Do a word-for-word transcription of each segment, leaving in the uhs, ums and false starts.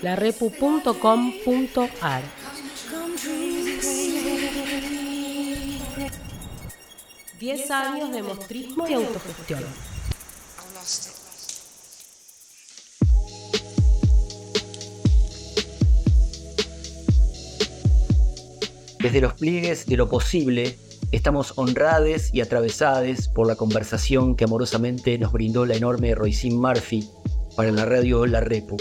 la repu punto com punto ar. Diez años de mostrismo y autogestión. Desde los pliegues de lo posible, estamos honrades y atravesades por la conversación que amorosamente nos brindó la enorme Róisín Murphy para la radio La Repu.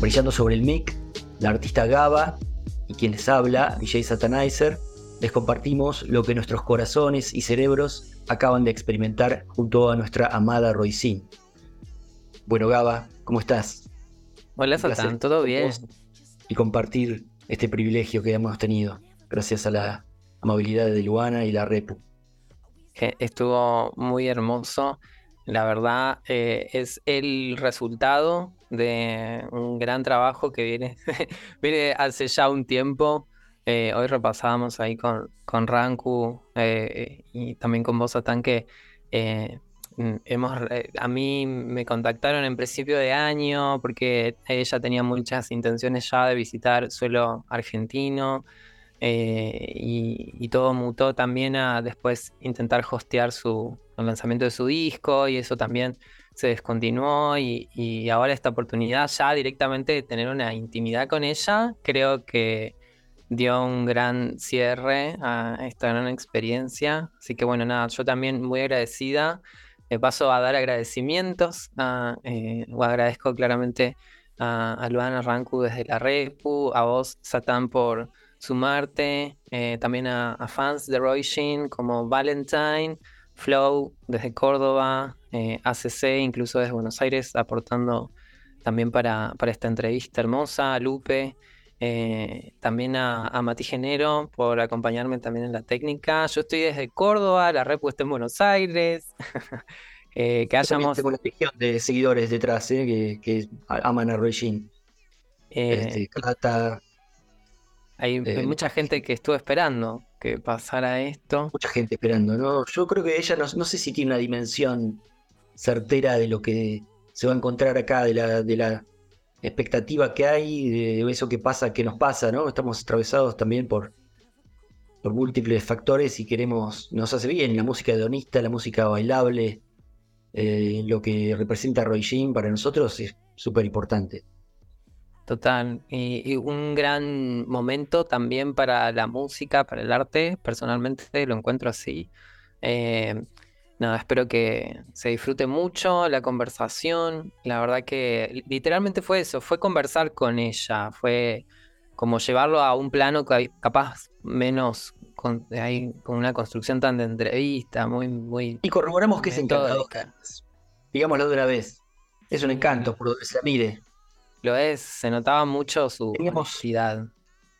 Brillando sobre el mic, la artista Gaba y quien les habla, D J Satanizer, les compartimos lo que nuestros corazones y cerebros acaban de experimentar junto a nuestra amada Róisín. Bueno, Gaba, ¿cómo estás? Hola, Satán, ¿todo bien? Y compartir este privilegio que hemos tenido, gracias a la amabilidad de Luana y La Repu. Que estuvo muy hermoso. La verdad, eh, es el resultado de un gran trabajo que viene, viene hace ya un tiempo. Eh, hoy repasábamos ahí con, con Rancu eh, y también con vos, Satán, que eh, hemos, eh, a mí me contactaron en principio de año porque ella tenía muchas intenciones ya de visitar suelo argentino. Eh, y, y todo mutó también a después intentar hostear su, el lanzamiento de su disco, y eso también se descontinuó, y, y ahora esta oportunidad ya directamente de tener una intimidad con ella, creo que dio un gran cierre a esta gran experiencia. Así que bueno, nada, yo también muy agradecida. Eh, paso a dar agradecimientos, a, eh, o agradezco claramente a, a Luana Rancu desde La Repu, a vos, Satán, por sumarte, eh, también a, a fans de Róisín como Valentine, Flow desde Córdoba, eh, A C C incluso desde Buenos Aires, aportando también para, para esta entrevista hermosa, a Lupe, eh, también a, a Mati Genero por acompañarme también en la técnica. Yo estoy desde Córdoba, La Repu está en Buenos Aires. eh, que hayamos... Tengo una legión de seguidores detrás, eh, que, que aman a Róisín. Eh... Este, Cata... Hay eh, mucha gente que estuvo esperando que pasara esto. Mucha gente esperando, ¿no? Yo creo que ella no, no sé si tiene una dimensión certera de lo que se va a encontrar acá, de la, de la expectativa que hay, de eso que pasa, que nos pasa, ¿no? Estamos atravesados también por, por múltiples factores y queremos, nos hace bien la música hedonista, la música bailable, eh, lo que representa Róisín para nosotros es súper importante. Total, y, y un gran momento también para la música, para el arte, personalmente lo encuentro así. Eh, nada, espero que se disfrute mucho la conversación. La verdad que literalmente fue eso, fue conversar con ella, fue como llevarlo a un plano capaz menos con, ahí, con una construcción tan de entrevista, muy... muy y corroboramos que es encantador, digámoslo de una vez, es un encanto por donde se mire. Lo es, se notaba mucho su honestidad.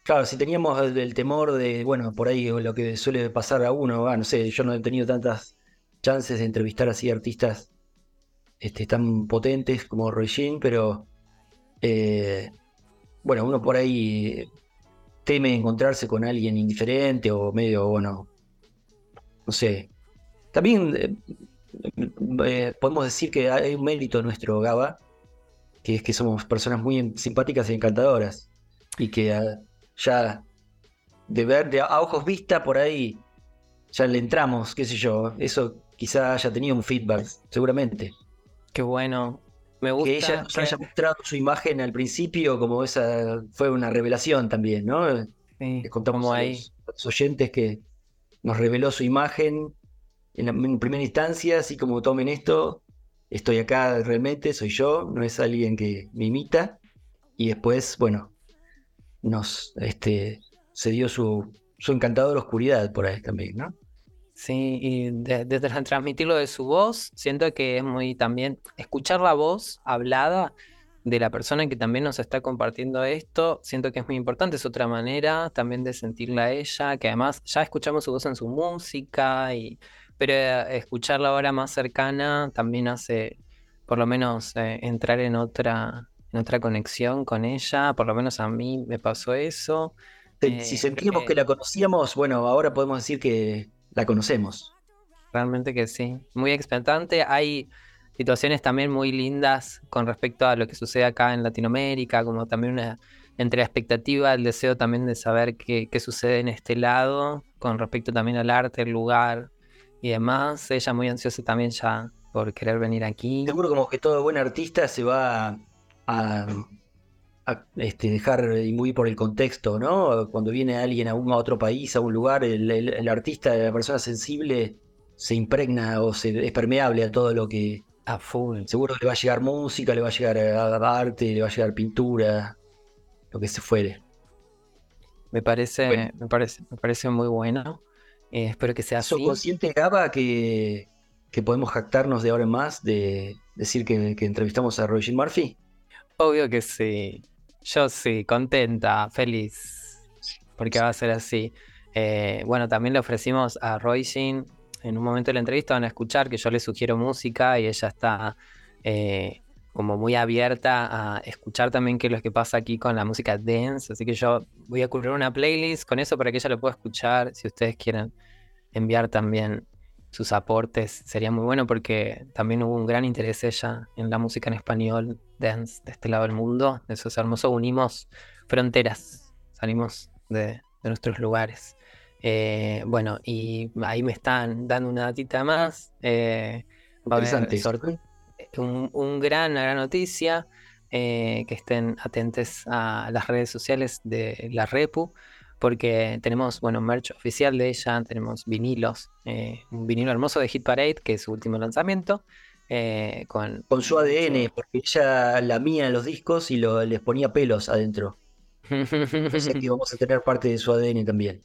Claro, si teníamos el, el temor de, bueno, por ahí lo que suele pasar a uno, ah, no sé, yo no he tenido tantas chances de entrevistar así artistas este, tan potentes como Róisín, pero eh, bueno, uno por ahí teme encontrarse con alguien indiferente o medio, bueno, no sé. También eh, eh, podemos decir que hay un mérito nuestro, Gaba, que es que somos personas muy simpáticas e encantadoras, y que a, ya de ver de a ojos vista por ahí ya le entramos, qué sé yo, eso quizá haya tenido un feedback, seguramente. Qué bueno, me gusta. Que ella nos que... haya mostrado su imagen al principio, como esa fue una revelación también, ¿no? Sí, les contamos a los, a los oyentes que nos reveló su imagen en, la, en primera instancia, así como tomen esto... Estoy acá realmente, soy yo, no es alguien que me imita. Y después, bueno, nos este, se dio su, su encantadora oscuridad por ahí también, ¿no? Sí, y de, de transmitirlo de su voz, siento que es muy también escuchar la voz hablada de la persona que también nos está compartiendo esto. Siento que es muy importante, es otra manera también de sentirla a ella, que además ya escuchamos su voz en su música y... Pero escucharla ahora más cercana también hace, por lo menos, eh, entrar en otra nuestra conexión con ella, por lo menos a mí me pasó eso. Si, eh, si sentíamos que... que la conocíamos, bueno, ahora podemos decir que la conocemos. Realmente que sí, muy expectante. Hay situaciones también muy lindas con respecto a lo que sucede acá en Latinoamérica, como también una, entre la expectativa, el deseo también de saber qué, qué sucede en este lado, con respecto también al arte, el lugar y demás. Ella muy ansiosa también ya por querer venir aquí. Seguro como que todo buen artista se va a, a este, dejar imbuir por el contexto, ¿no? Cuando viene alguien a, un, a otro país, a un lugar, el, el, el artista, la persona sensible se impregna o se, es permeable a todo lo que... A full. Seguro le va a llegar música, le va a llegar arte, le va a llegar pintura, lo que se fuere. Me parece, bueno. me parece, me parece muy bueno. Eh, espero que sea así. ¿Sos consciente, Gaba, que, que podemos jactarnos de ahora en más de decir que, que entrevistamos a Róisín Murphy? Obvio que sí. Yo sí, contenta, feliz. Porque va a ser así. Eh, bueno, también le ofrecimos a Róisín... En un momento de la entrevista van a escuchar que yo le sugiero música y ella está eh, como muy abierta a escuchar también qué es lo que pasa aquí con la música dance. Así que yo voy a currar una playlist con eso para que ella lo pueda escuchar. Si ustedes quieren enviar también sus aportes, sería muy bueno porque también hubo un gran interés ella en la música en español dance de este lado del mundo. Eso es hermoso. Unimos fronteras, salimos de, de nuestros lugares. Eh, bueno, y ahí me están dando una datita más. Eh, va a haber sorte- un, un gran, una gran noticia. Eh, que estén atentos a las redes sociales de La Repu, porque tenemos, bueno, merch oficial de ella, tenemos vinilos, eh, un vinilo hermoso de Hit Parade, que es su último lanzamiento. Eh, con, con su A D N, porque ella lamía los discos y lo, les ponía pelos adentro. Así que vamos a tener parte de su A D N también.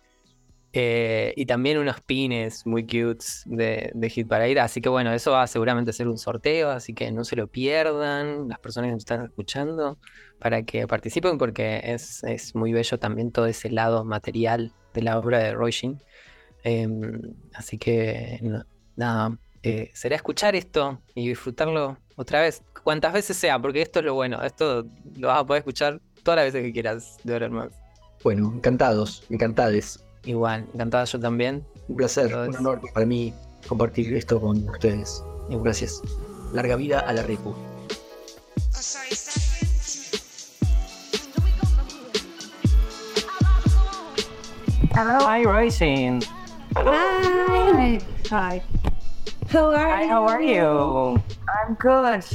Eh, y también unos pines muy cutes de, de Hit Parade. Así que bueno, eso va a seguramente ser un sorteo. Así que no se lo pierdan las personas que nos están escuchando, para que participen, porque es, es muy bello también todo ese lado material de la obra de Róisín. eh, Así que no, nada, eh, será escuchar esto y disfrutarlo otra vez, cuantas veces sea, porque esto es lo bueno. Esto lo vas a poder escuchar todas las veces que quieras de ahora en más. Bueno, encantados, encantades. Igual, encantada yo también. Un placer, entonces, un honor para mí compartir esto con ustedes. Gracias. Larga vida a La Repu. Hello. Hi, Róisín. Hi. Hi. How are Hi, you? How are you? I'm good.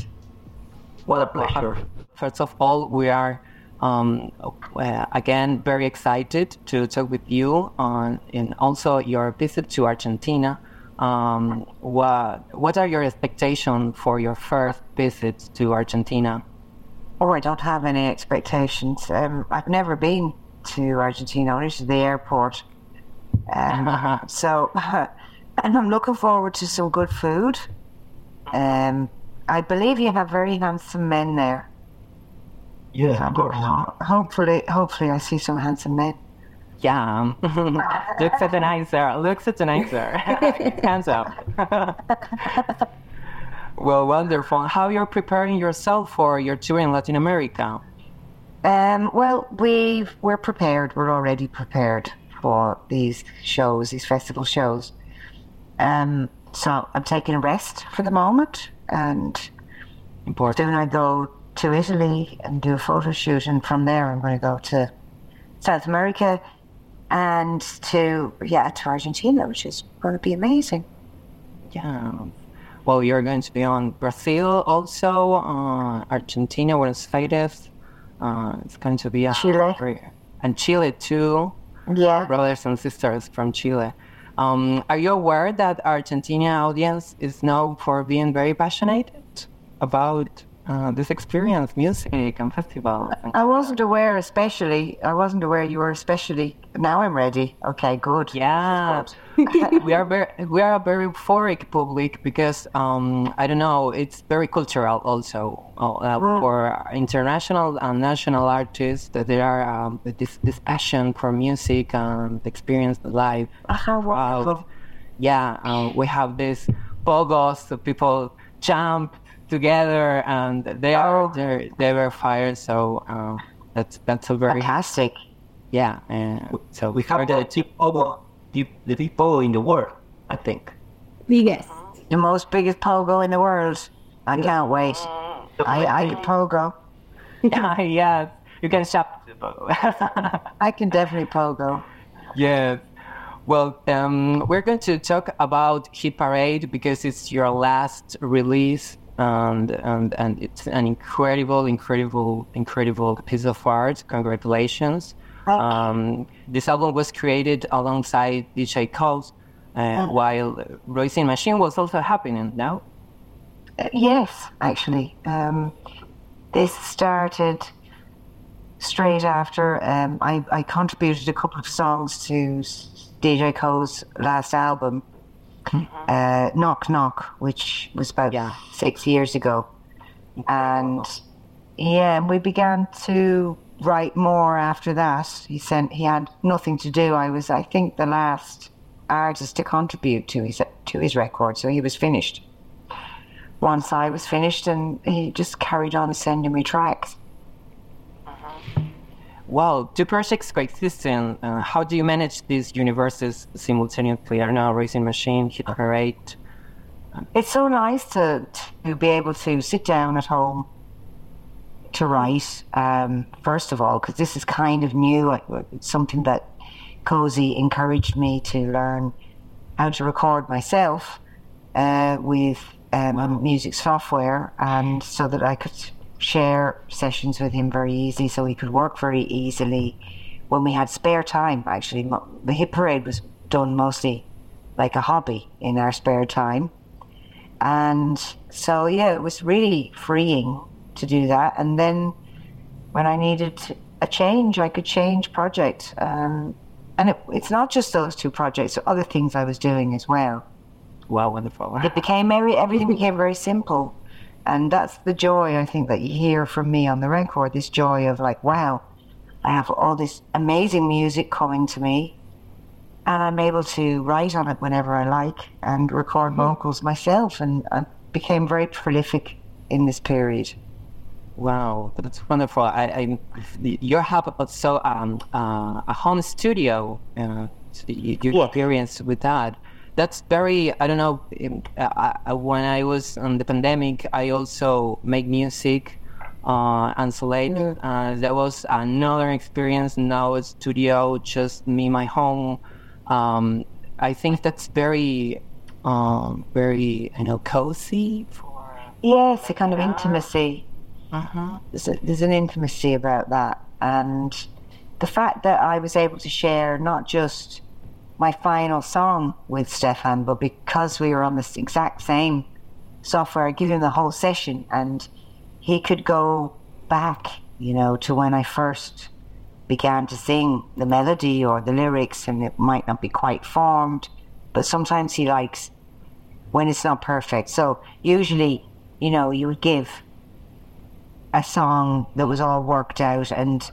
What a pleasure. First of all, we are Um, uh, again, very excited to talk with you on, and also your visit to Argentina. Um, what, what are your expectations for your first visit to Argentina? Oh, I don't have any expectations. Um, I've never been to Argentina, only to the airport. Um, so, and I'm looking forward to some good food. Um, I believe you have very handsome men there. Yeah, of course. Hopefully, hopefully I see some handsome men. Yeah. Looks at the nicer. Looks at the nicer. Hands up. Well, wonderful. How you're preparing yourself for your tour in Latin America? Um, well, we we're prepared. We're already prepared for these shows, these festival shows. Um, so I'm taking a rest for the moment, and important. Then I go to Italy and do a photo shoot, and from there I'm going to go to South America and to yeah to Argentina, which is going to be amazing. Yeah. Well, you're going to be on Brazil also, uh, Argentina, Buenos Aires. Uh, it's going to be a Chile and Chile too. Yeah. Brothers and sisters from Chile. Um, are you aware that Argentina audience is known for being very passionate about Uh, this experience, music and festival? I wasn't aware especially, I wasn't aware you were especially, now I'm ready. Okay, good. Yeah, we are very, we are a very euphoric public because, um, I don't know, it's very cultural also. Uh, mm. For international and national artists, there are um, this, this passion for music and experience life. Uh-huh, wow. uh, yeah, uh, we have this pogos, so people jump, together, and they all they, they were fired. So uh, that's that's a very fantastic. Yeah, and so we have the pogo, the, the big pogo in the world, I think. Biggest, the most biggest pogo in the world. I can't wait. I I pogo. yeah, yeah, you can shop the pogo. I can definitely pogo. Yeah. Well, um, we're going to talk about Hit Parade because it's your last release, and and, and it's an incredible, incredible, incredible piece of art. Congratulations! Okay. Um, this album was created alongside D J Koze, uh, oh. while Róisín Machine was also happening now. Uh, yes, actually, um, this started straight after um, I, I contributed a couple of songs to D J Koze's last album, uh, Knock Knock, which was about yeah. six years ago. And yeah, and we began to write more after that. He sent, he had nothing to do. I was, I think, the last artist to contribute to his, to his record. So he was finished. Once I was finished, and he just carried on sending me tracks. Well, two projects coexisting. Uh, how do you manage these universes simultaneously? I know, Róisín Machine, Hit Parade. It's so nice to, to be able to sit down at home to write, um, first of all, because this is kind of new. It's something that Koze encouraged me to learn how to record myself uh, with um, music software, and so that I could share sessions with him very easily, so he could work very easily when we had spare time. Actually, the Hit Parade was done mostly like a hobby in our spare time, and so yeah, it was really freeing to do that. And then when I needed a change, I could change project, um, and it, it's not just those two projects, other things I was doing as well. Wow, wonderful. It became very, everything became very simple. And that's the joy, I think, that you hear from me on the record, this joy of like, wow, I have all this amazing music coming to me, and I'm able to write on it whenever I like and record vocals myself. And I became very prolific in this period. Wow, that's wonderful. I, I, you have also um, uh, a home studio, uh, your yeah. experience with that. That's very, I don't know, I, I, when I was on the pandemic, I also make music, uh, isolated. Uh, that was another experience. Now it's studio, just me, my home. Um, I think that's very, um, very, you know, cozy. For... Yes, a kind of intimacy. Uh-huh. There's, a, there's an intimacy about that. And the fact that I was able to share not just my final song with Stefan, but because we were on this exact same software, I gave him the whole session, and he could go back, you know, to when I first began to sing the melody or the lyrics, and it might not be quite formed, but sometimes he likes when it's not perfect. So usually, you know, you would give a song that was all worked out, and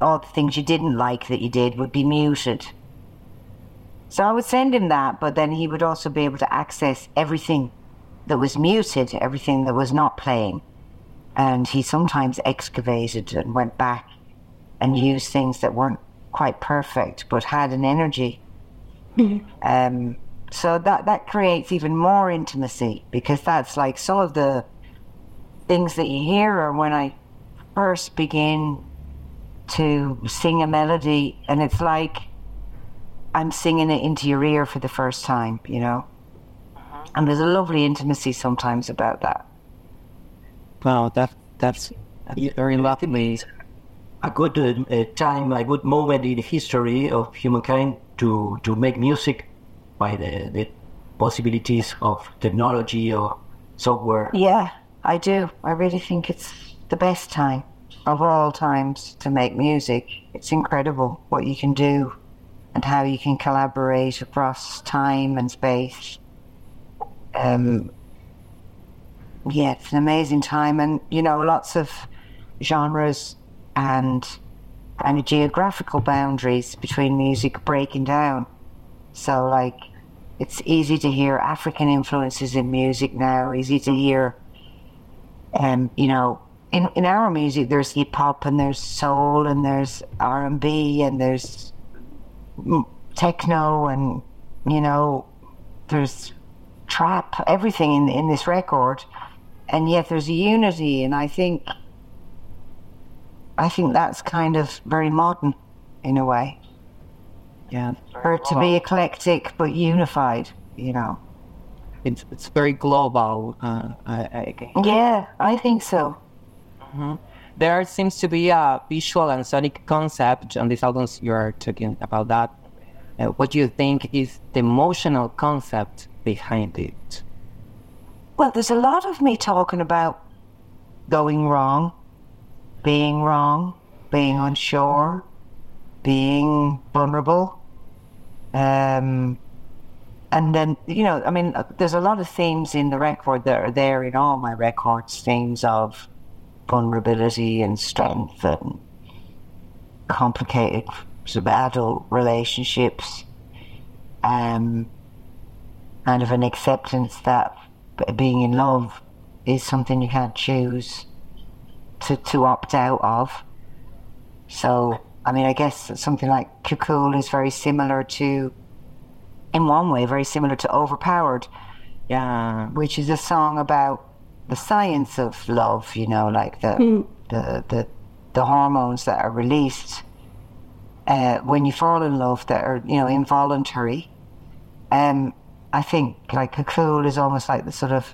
all the things you didn't like that you did would be muted. So I would send him that, but then he would also be able to access everything that was muted, everything that was not playing. And he sometimes excavated and went back and used things that weren't quite perfect, but had an energy. Mm-hmm. Um, so that, that creates even more intimacy, because that's like some of the things that you hear are when I first begin to sing a melody, and it's like I'm singing it into your ear for the first time, you know? Uh-huh. And there's a lovely intimacy sometimes about that. Wow, that, that's yeah. very lovely. A good uh, time, a good moment in the history of humankind to, to make music by the, the possibilities of technology or software. Yeah, I do. I really think it's the best time of all times to make music. It's incredible what you can do and how you can collaborate across time and space. Um, yeah, it's an amazing time, and, you know, lots of genres and kind of geographical boundaries between music breaking down. So, like, it's easy to hear African influences in music now, easy to hear And, you know, in, in our music, there's hip hop and there's soul and there's R and B and there's techno and, you know, there's trap, everything in in this record. And yet there's a unity. And I think, I think that's kind of very modern in a way. Yeah. For it to be eclectic but unified, you know. It's it's very global. Uh, I, I yeah, I think so. Mm-hmm. There seems to be a visual and sonic concept on these albums. You are talking about that. Uh, what do you think is the emotional concept behind it? Well, there's a lot of me talking about going wrong, being wrong, being unsure, being vulnerable. Um... And then, you know, I mean, there's a lot of themes in the record that are there in all my records, themes of vulnerability and strength and complicated adult relationships, um, and of an acceptance that being in love is something you can't choose to, to opt out of. So, I mean, I guess something like Cuckoo is very similar to, in one way, very similar to Overpowered, yeah, which is a song about the science of love, you know, like the mm. the, the the hormones that are released uh, when you fall in love that are, you know, involuntary. Um, I think like Cuckoo is almost like the sort of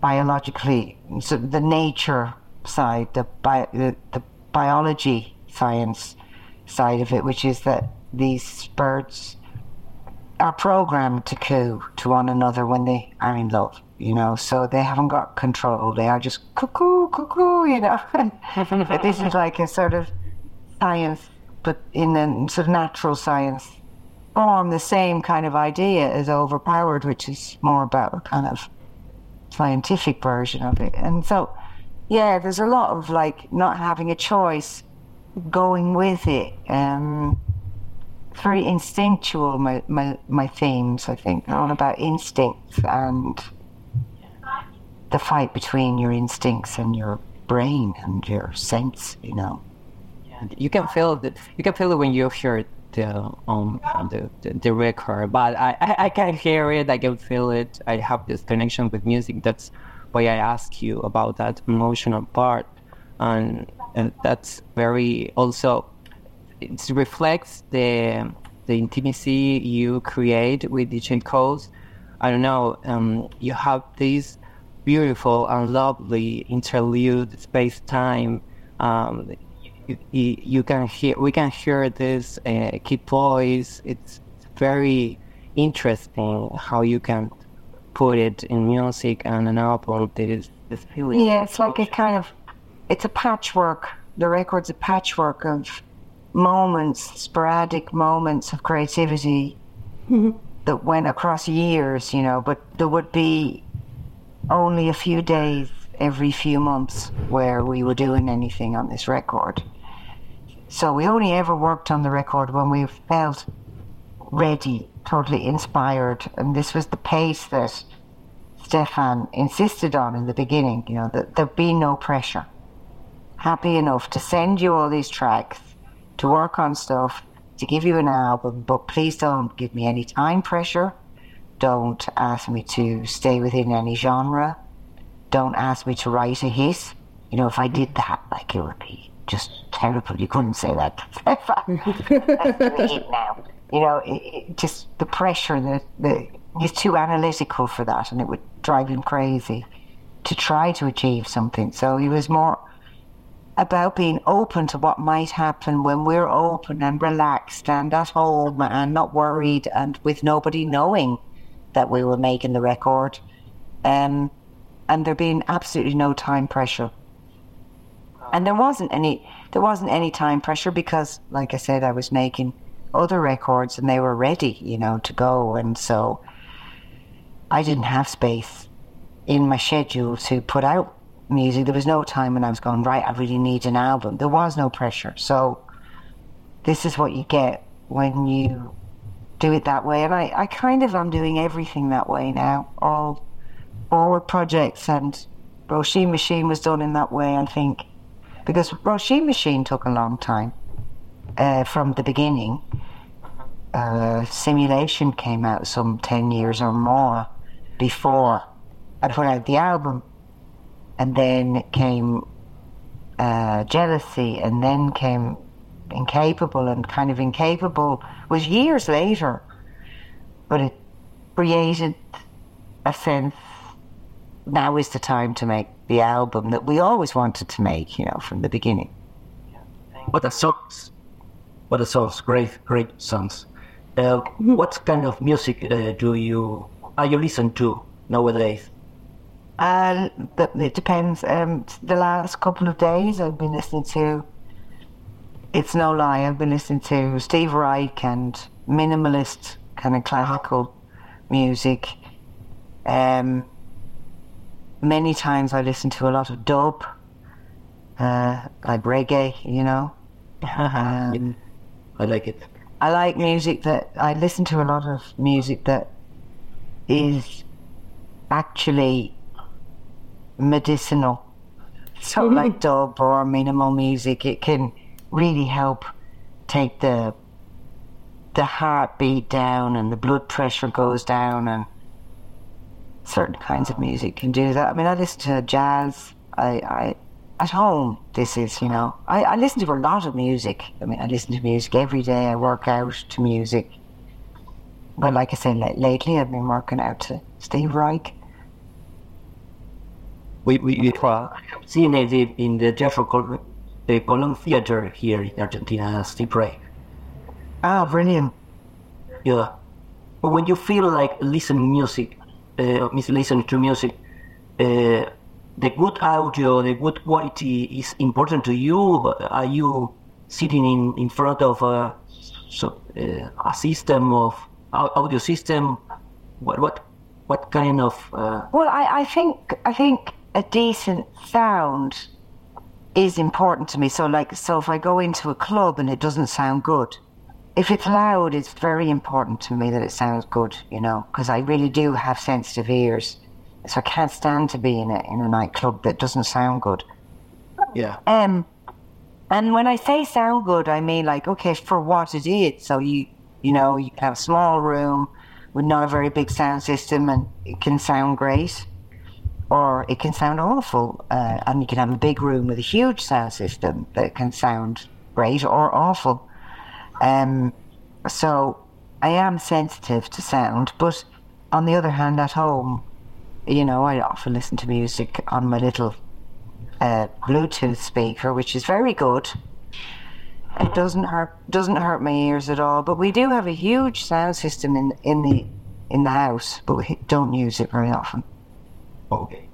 biologically, sort of the nature side, the bi- the, the biology science side of it, which is that these birds are programmed to coo to one another when they are in love, you know, so they haven't got control. They are just cuckoo, cuckoo, you know. But this is like a sort of science, but in a sort of natural science form, the same kind of idea as Overpowered, which is more about a kind of scientific version of it. And so, yeah, there's a lot of like not having a choice, going with it. Um, very instinctual, my, my my themes, I think, all about instincts and the fight between your instincts and your brain and your sense, you know. Yeah, you can feel the, you can feel it when you hear the um the, the, the record, but I, I, I can hear it, I can feel it. I have this connection with music. That's why I ask you about that emotional part, and, and that's very also. It reflects the the intimacy you create with D J Koze. I don't know, um, you have this beautiful and lovely interlude space-time. Um, you, you, you can hear, we can hear this uh, kid voice. It's very interesting how you can put it in music and an album. This this feeling. Yeah, it's like a kind of, it's a patchwork. The record's a patchwork of moments, sporadic moments of creativity mm-hmm. that went across years, you know, but there would be only a few days every few months where we were doing anything on this record. So we only ever worked on the record when we felt ready, totally inspired. And this was the pace that Stefan insisted on in the beginning, you know, that there'd be no pressure. Happy enough to send you all these tracks, to work on stuff, to give you an album, but please don't give me any time pressure. Don't ask me to stay within any genre. Don't ask me to write a hit. You know, if I did that, like, it would be just terrible. You couldn't say that. That's the hit now. You know, it, it, just the pressure, the, the, he's too analytical for that, and it would drive him crazy to try to achieve something. So he was more about being open to what might happen when we're open and relaxed and at home and not worried and with nobody knowing that we were making the record. Um, and there being absolutely no time pressure. And there wasn't any, there wasn't any time pressure because, like I said, I was making other records and they were ready, you know, to go. And so I didn't have space in my schedule to put out music. There was no time when I was going, right, I really need an album. There was no pressure. So this is what you get when you do it that way. And I, I kind of am doing everything that way now. All forward projects and Róisín Machine was done in that way, I think, because Róisín Machine took a long time uh, from the beginning. Uh, Simulation came out some ten years or more before I put out the album, and then came uh, Jealousy, and then came Incapable, and kind of Incapable was years later, but it created a sense, now is the time to make the album that we always wanted to make, you know, from the beginning. What a songs! What a songs! Great, great songs. Uh, what kind of music uh, do you are you listen to nowadays? Uh, it depends. Um, the last couple of days, I've been listening to. It's no lie. I've been listening to Steve Reich and minimalist kind of classical music. Um, many times I listen to a lot of dub, uh, like reggae. You know, um, I like it. I like music that I listen to a lot of music that is actually medicinal. So mm-hmm. like dub or minimal music, it can really help take the the heartbeat down and the blood pressure goes down, and certain kinds of music can do that. I mean, I listen to jazz. I, I at home, this is, you know, I, I listen to a lot of music. I mean, I listen to music every day. I work out to music. But like I said, lately I've been working out to Steve Reich. We we, we uh, have seen it in the Jeffrey Col- the Colón Theater here in Argentina, Steve Reich. Ah, brilliant! Yeah, but when you feel like listening music, uh, listening to music, uh, the good audio, the good quality is important to you. Are you sitting in, in front of a so uh, a system of audio system? What what what kind of? Uh... Well, I, I think I think a decent sound is important to me. So like, so if I go into a club and it doesn't sound good, if it's loud, it's very important to me that it sounds good, you know, because I really do have sensitive ears. So I can't stand to be in a in a nightclub that doesn't sound good. Yeah. Um, and when I say sound good, I mean like, okay, for what it is. So you you know, you can have a small room with not a very big sound system and it can sound great, or it can sound awful, uh, and you can have a big room with a huge sound system that can sound great or awful. Um, so I am sensitive to sound, but on the other hand, at home, you know, I often listen to music on my little uh, Bluetooth speaker, which is very good. It doesn't hurt doesn't hurt my ears at all. But we do have a huge sound system in in the in the house, but we don't use it very often. Okay.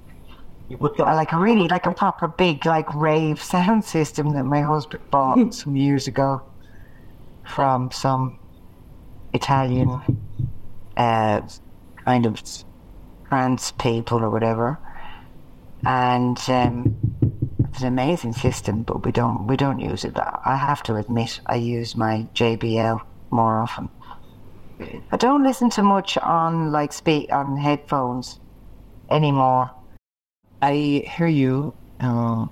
You would go- I like a really, like a proper big, like rave sound system that my husband bought some years ago from some Italian uh, kind of trans people or whatever, and um, it's an amazing system. But we don't we don't use it. I have to admit, I use my J B L more often. I don't listen to much on like speak on headphones anymore. I hear you uh,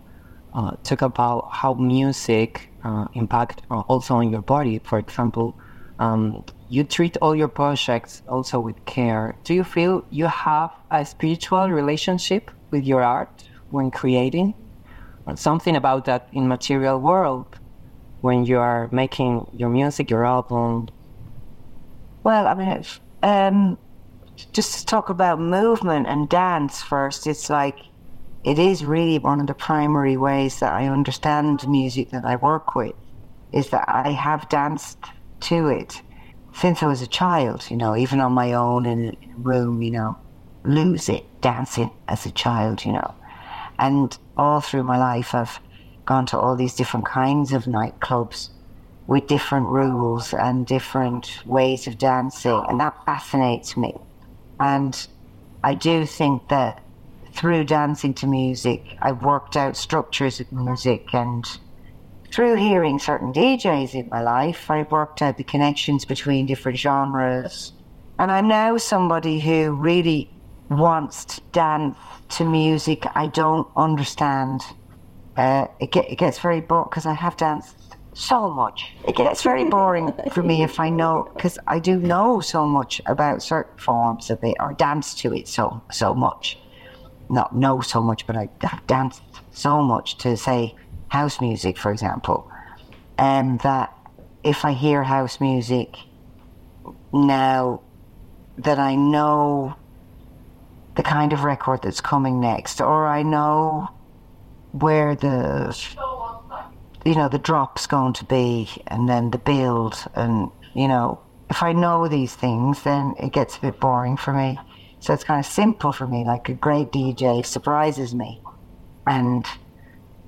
uh, talk about how music uh, impact uh, also on your body. For example, um, you treat all your projects also with care. Do you feel you have a spiritual relationship with your art when creating? Or something about that in material world when you are making your music, your album? Well, I mean, um, just to talk about movement and dance first, it's like, it is really one of the primary ways that I understand the music that I work with, is that I have danced to it since I was a child, you know, even on my own in a room, you know, lose it, dancing as a child, you know. And all through my life, I've gone to all these different kinds of nightclubs with different rules and different ways of dancing, and that fascinates me. And I do think that through dancing to music, I've worked out structures of music, and through hearing certain D Js in my life, I've worked out the connections between different genres. And I'm now somebody who really wants to dance to music I don't understand. Uh, it, get, it gets very boring because I have danced so much. It gets very boring for me if I know, because I do know so much about certain forms of it, or dance to it so so much. Not know so much, but I have danced so much to, say, house music, for example, and um, that if I hear house music now that I know the kind of record that's coming next, or I know where the, you know, the drop's going to be, and then the build, and, you know, if I know these things, then it gets a bit boring for me. So it's kind of simple for me, like a great D J surprises me and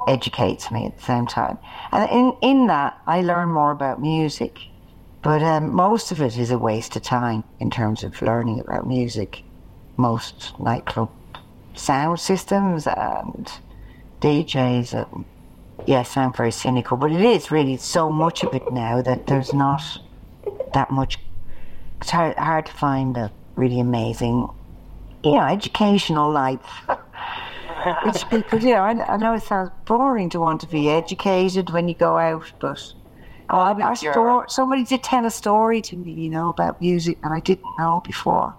educates me at the same time. And in, in that, I learn more about music, but um, most of it is a waste of time in terms of learning about music. Most nightclub sound systems and D Js, um, yeah, sound very cynical, but it is really so much of it now that there's not that much. It's hard, hard to find a really amazing, you know, educational life. Which people, you know, I, I know it sounds boring to want to be educated when you go out, but oh, I, I store, somebody did tell a story to me, you know, about music, and I didn't know before.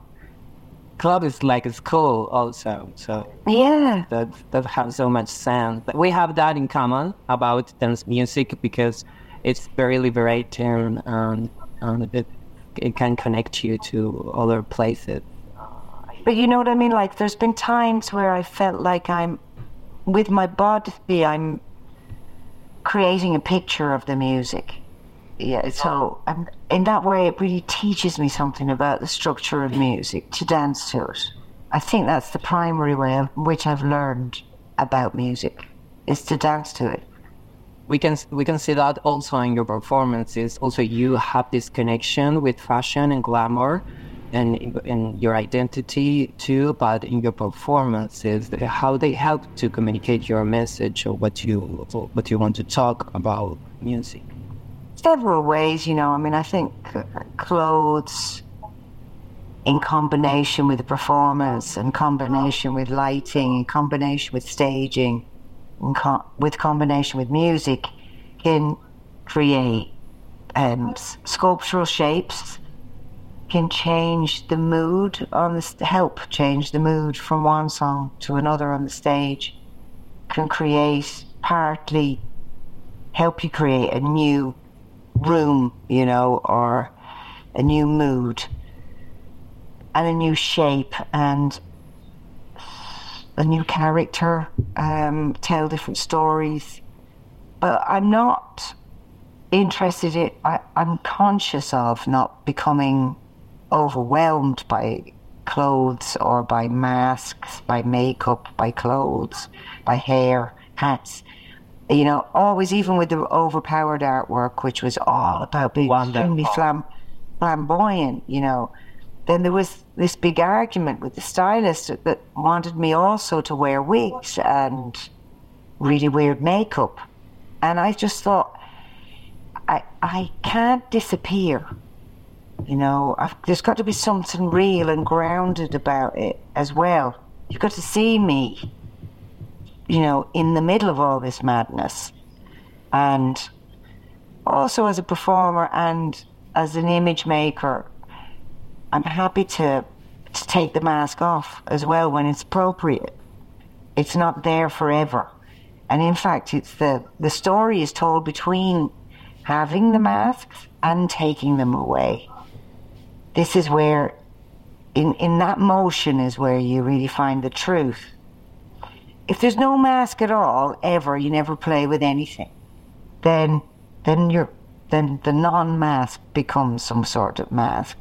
Club is like a school also, so yeah, that that has so much sound. But we have that in common about dance music because it's very liberating, and, and it, it can connect you to other places. But you know what I mean? Like, there's been times where I felt like I'm, with my body, I'm creating a picture of the music. Yeah, so I'm, in that way, it really teaches me something about the structure of music, to dance to it. I think that's the primary way in which I've learned about music, is to dance to it. We can we can see that also in your performances. Also, you have this connection with fashion and glamour, and in your identity too, but in your performances, how they help to communicate your message or what you what you want to talk about music. Several ways, you know. I mean, I think clothes in combination with the performance, in combination with lighting, in combination with staging, in co- with combination with music, can create um, sculptural shapes. Can change the mood on the st- help change the mood from one song to another on the stage, can create, partly help you create a new room, you know, or a new mood and a new shape and a new character, um, tell different stories. But I'm not interested in, I, I'm conscious of not becoming overwhelmed by clothes or by masks, by makeup, by clothes, by hair, hats. You know, always, even with the Overpowered artwork, which was all about being extremely flam- flamboyant, you know, then there was this big argument with the stylist that wanted me also to wear wigs and really weird makeup. And I just thought, I I can't disappear. You know, I've, there's got to be something real and grounded about it as well. You've got to see me, you know, in the middle of all this madness. And also as a performer and as an image maker, I'm happy to, to take the mask off as well when it's appropriate. It's not there forever. And in fact, it's the, the story is told between having the masks and taking them away. This is where, in, in that motion is where you really find the truth. If there's no mask at all, ever, you never play with anything, then then you're then the non-mask becomes some sort of mask.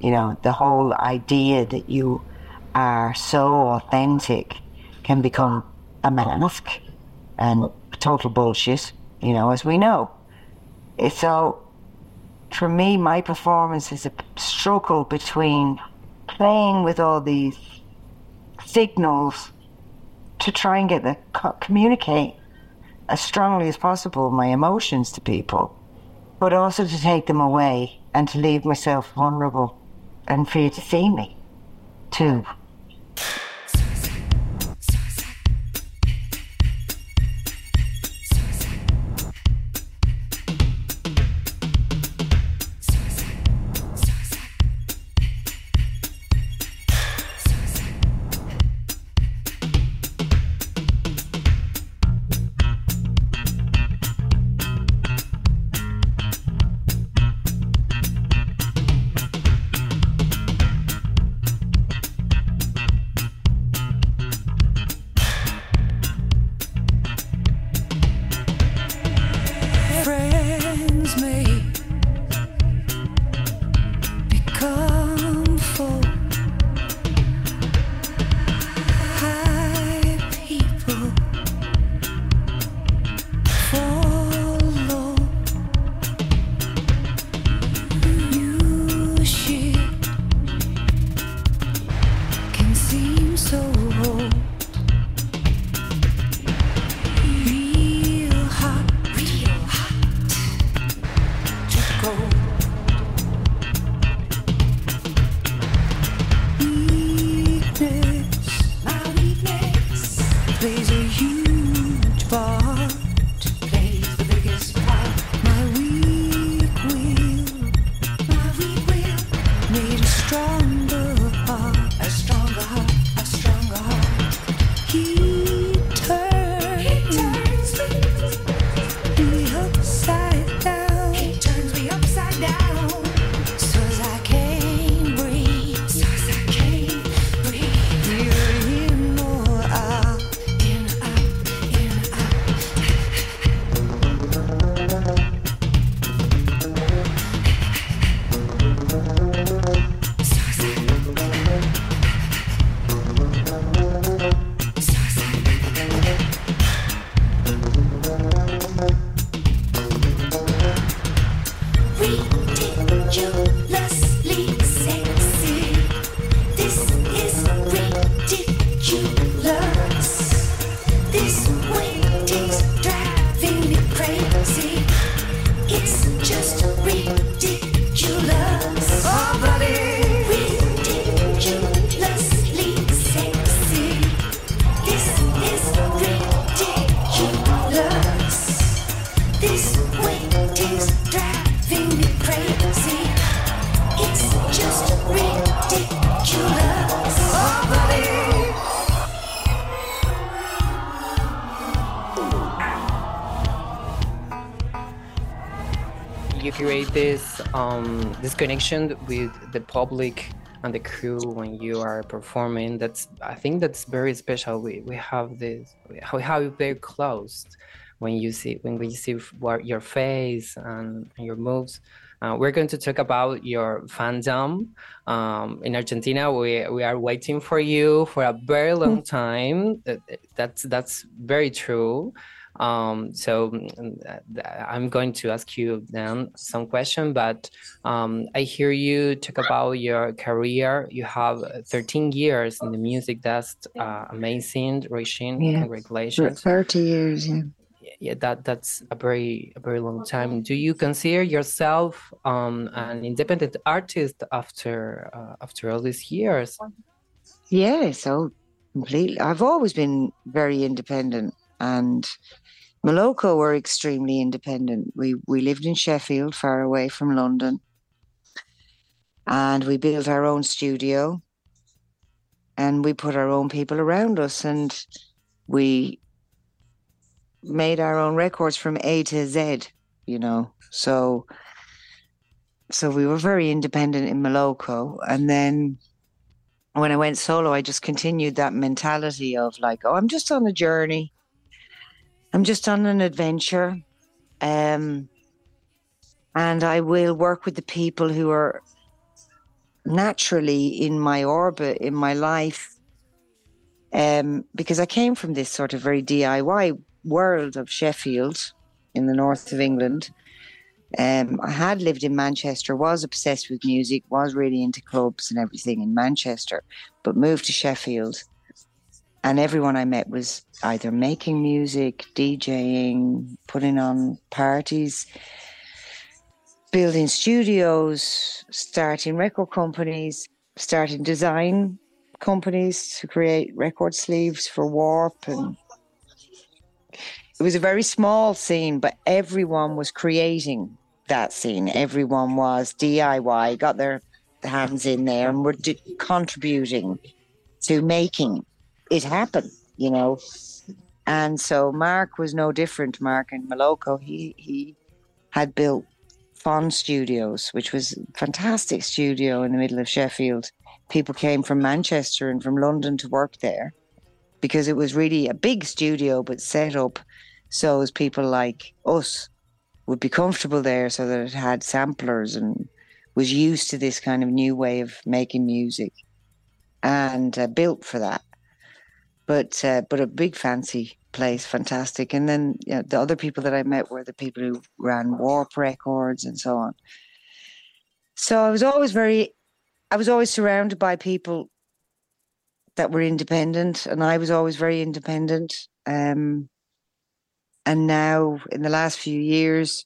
You know, the whole idea that you are so authentic can become a mask and total bullshit, you know, as we know. It's so. For me, my performance is a struggle between playing with all these signals to try and get the communicate as strongly as possible my emotions to people, but also to take them away and to leave myself vulnerable and for you to see me too. plays a huge part. Plays the biggest part. My weak will, my weak will, made a stronger heart, a stronger heart, a stronger heart. He turns, he turns me, me upside down. He turns me upside down. So as I can't breathe, so as I can't breathe. You're in or out, in out, in out. So as I, so as I. Ridiculously sexy. This is ridiculous. This waiting's driving me crazy. It's just ridiculous. Oh, buddy. Ridiculously sexy. This is ridiculous. This waiting's driving me crazy. It's just ridiculous. Oh, buddy. You create this um, this connection with the public and the crew when you are performing. That's I think that's very special. We we have this how how you play close when you see when we see what your face and, and your moves. Uh, we're going to talk about your fandom. Um, in Argentina, we, we are waiting for you for a very long time. That, that's that's very true. Um, so uh, I'm going to ask you then some question, but um, I hear you talk about your career. You have thirteen years in the music. That's uh, amazing, Róisín. Yeah. Congratulations. thirty years, yeah. Yeah, that that's a very a very long time. Do you consider yourself um, an independent artist after uh, after all these years? Yeah, so completely. I've always been very independent, and Moloko were extremely independent. We we lived in Sheffield, far away from London, and we built our own studio, and we put our own people around us, and we made our own records from A to Z, you know. So, so we were very independent in Moloko. And then when I went solo, I just continued that mentality of like, oh, I'm just on a journey. I'm just on an adventure. Um, and I will work with the people who are naturally in my orbit, in my life. Um, because I came from this sort of very D I Y world of Sheffield in the north of England. Um, I had lived in Manchester, was obsessed with music, was really into clubs and everything in Manchester, but moved to Sheffield. And everyone I met was either making music, DJing, putting on parties, building studios, starting record companies, starting design companies to create record sleeves for Warp. And it was a very small scene, but everyone was creating that scene. Everyone was D I Y, got their hands in there and were d- contributing to making it happen, you know. And so Mark was no different. Mark in Moloko, he, he had built Fon Studios, which was a fantastic studio in the middle of Sheffield. People came from Manchester and from London to work there, because it was really a big studio, but set up so as people like us would be comfortable there, so that it had samplers and was used to this kind of new way of making music, and uh, built for that. But uh, but a big fancy place, fantastic. And then, you know, the other people that I met were the people who ran Warp Records and so on. So I was always very, I was always surrounded by people that were independent, and I was always very independent. Um, and now in the last few years,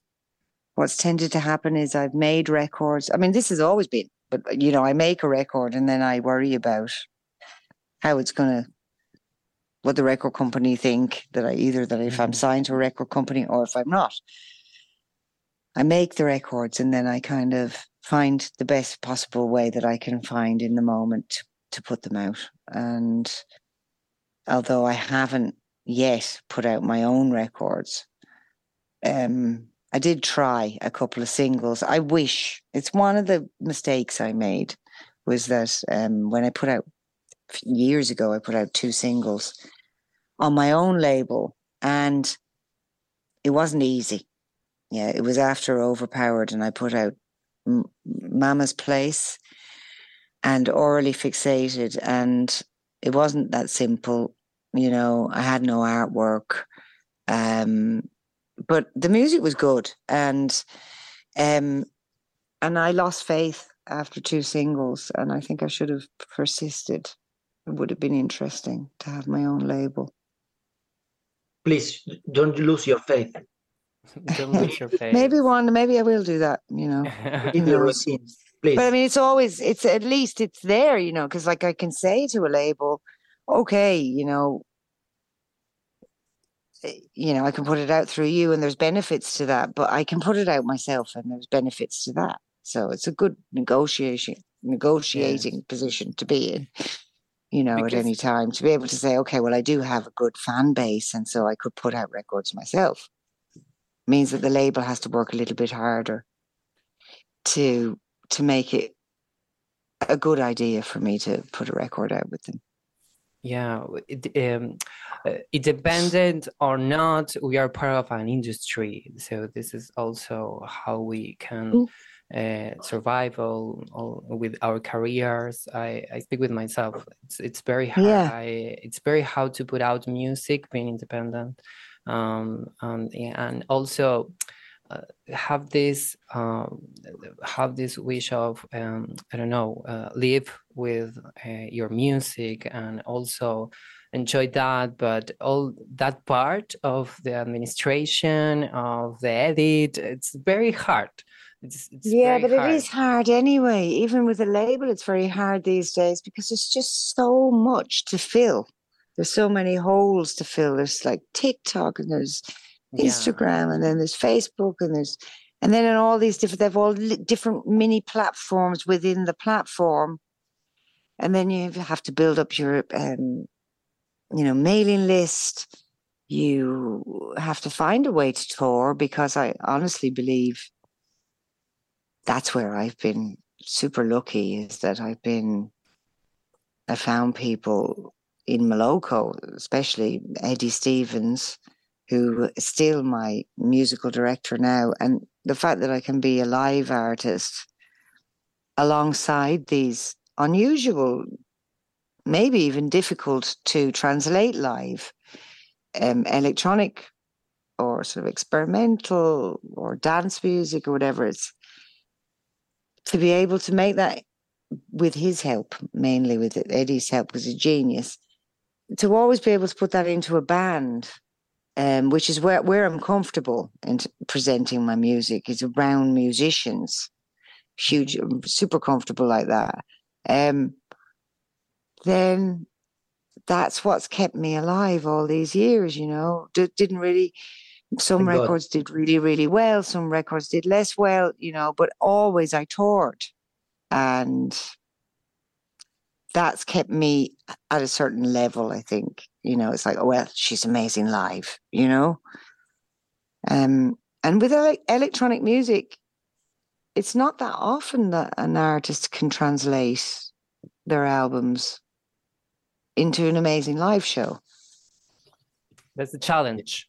what's tended to happen is I've made records. I mean, this has always been, but you know, I make a record and then I worry about how it's going to what the record company think that I either that if I'm signed to a record company or if I'm not. I make the records and then I kind of find the best possible way that I can find in the moment to put them out. And although I haven't yet put out my own records, um, I did try a couple of singles. I wish, it's one of the mistakes I made was that um, when I put out, years ago, I put out two singles on my own label and it wasn't easy. Yeah, it was after Overpowered and I put out M- Mama's Place and Orally Fixated, and it wasn't that simple. You know, I had no artwork, um, but the music was good. And um, and I lost faith after two singles, and I think I should have persisted. It would have been interesting to have my own label. Please, don't lose your faith. Don't lose your faith. Maybe one, maybe I will do that, you know. In the routine, please. But I mean, it's always, it's at least it's there, you know, because like I can say to a label, okay, you know, you know, I can put it out through you and there's benefits to that, but I can put it out myself and there's benefits to that. So it's a good negotiation, negotiating yes. position to be in. You know, because at any time to be able to say, okay, well, I do have a good fan base and so I could put out records myself. It means that the label has to work a little bit harder to to make it a good idea for me to put a record out with them. Yeah, it, um, independent or not, we are part of an industry. So this is also how we can... Mm. Uh, survival all, with our careers. I, I speak with myself. It's, it's very hard. Yeah. I, it's very hard to put out music, being independent, um, um, and also uh, have this uh, have this wish of um, I don't know, uh, live with uh, your music and also enjoy that, but all that part of the administration of the edit, it's very hard. It's, it's yeah, but hard. It is hard anyway. Even with a label, it's very hard these days because there's just so much to fill. There's so many holes to fill. There's like TikTok and there's Instagram yeah. and then there's Facebook and there's and then in all these different they've all li- different mini platforms within the platform, and then you have to build up your um, you know mailing list. You have to find a way to tour because I honestly believe. That's where I've been super lucky is that I've been, I found people in Moloko, especially Eddie Stevens, who is still my musical director now. And the fact that I can be a live artist alongside these unusual, maybe even difficult to translate live, um, electronic or sort of experimental or dance music or whatever it's, to be able to make that with his help, mainly with Eddie's help, was a genius. To always be able to put that into a band, um, which is where, where I'm comfortable in presenting my music, is around musicians. Huge, super comfortable like that. Um, then that's what's kept me alive all these years, you know. D- didn't really... Some Thank records God. Did really, really well. Some records did less well, you know, but always I toured. And that's kept me at a certain level, I think. You know, it's like, oh, well, she's amazing live, you know. Um, and with ele- electronic music, it's not that often that an artist can translate their albums into an amazing live show. That's the challenge.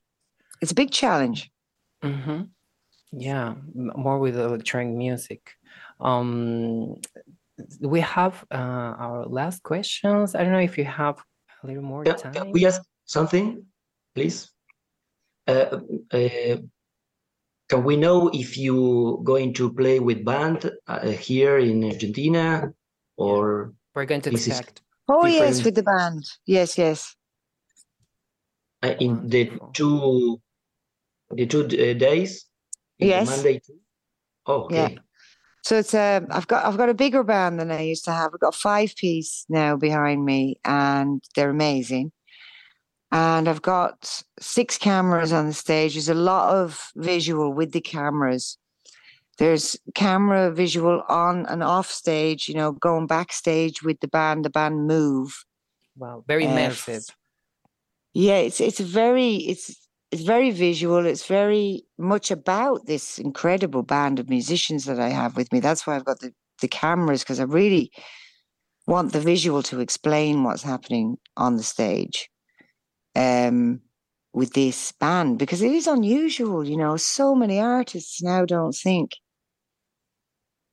It's a big challenge. Mm-hmm. Yeah, more with electronic music. Um, we have uh, our last questions. I don't know if you have a little more yeah, time. Can we ask something, please? Uh, uh, can we know if you're going to play with band uh, here in Argentina? Or we're going to expect. Oh, different... yes, with the band. Yes, yes. Uh, in the two... The two uh, days, yes. Monday. Too? Oh, okay. Yeah. So it's um, I've got I've got a bigger band than I used to have. I've got a five piece now behind me, and they're amazing. And I've got six cameras on the stage. There's a lot of visual with the cameras. There's camera visual on and off stage, you know, going backstage with the band, the band move. Wow, very immersive. Uh, yeah, it's it's very it's it's very visual. It's very much about this incredible band of musicians that I have with me. That's why I've got the, the cameras, because I really want the visual to explain what's happening on the stage. Um, with this band, because it is unusual, you know, so many artists now don't think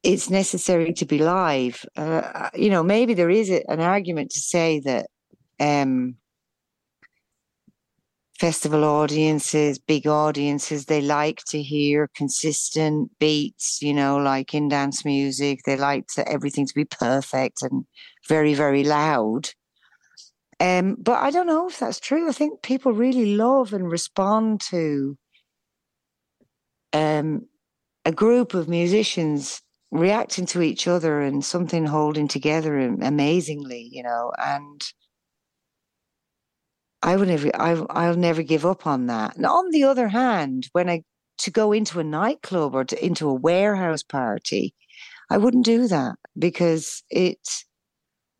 it's necessary to be live. Uh, you know, maybe there is a, an argument to say that um, festival audiences, big audiences, they like to hear consistent beats, you know, like in dance music. They like to, everything to be perfect and very, very loud. Um, but I don't know if that's true. I think people really love and respond to um, a group of musicians reacting to each other and something holding together amazingly, you know. And I would never, I, I'll never give up on that. And on the other hand, when I to go into a nightclub or to, into a warehouse party, I wouldn't do that because it's.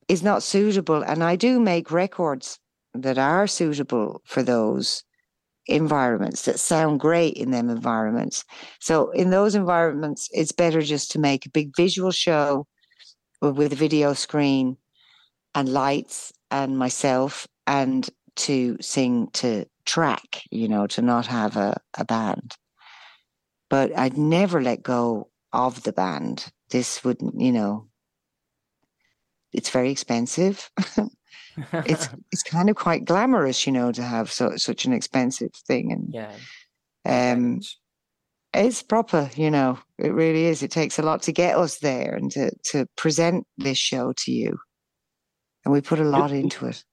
Is not suitable, and I do make records that are suitable for those environments, that sound great in them environments. So in those environments, it's better just to make a big visual show with a video screen and lights and myself, and to sing to track, you know, to not have a, a band. But I'd never let go of the band. This wouldn't, you know, it's very expensive. it's it's kind of quite glamorous, you know, to have so, such an expensive thing. And yeah. um, it's proper, you know, it really is. It takes a lot to get us there and to, to present this show to you. And we put a lot do, into it.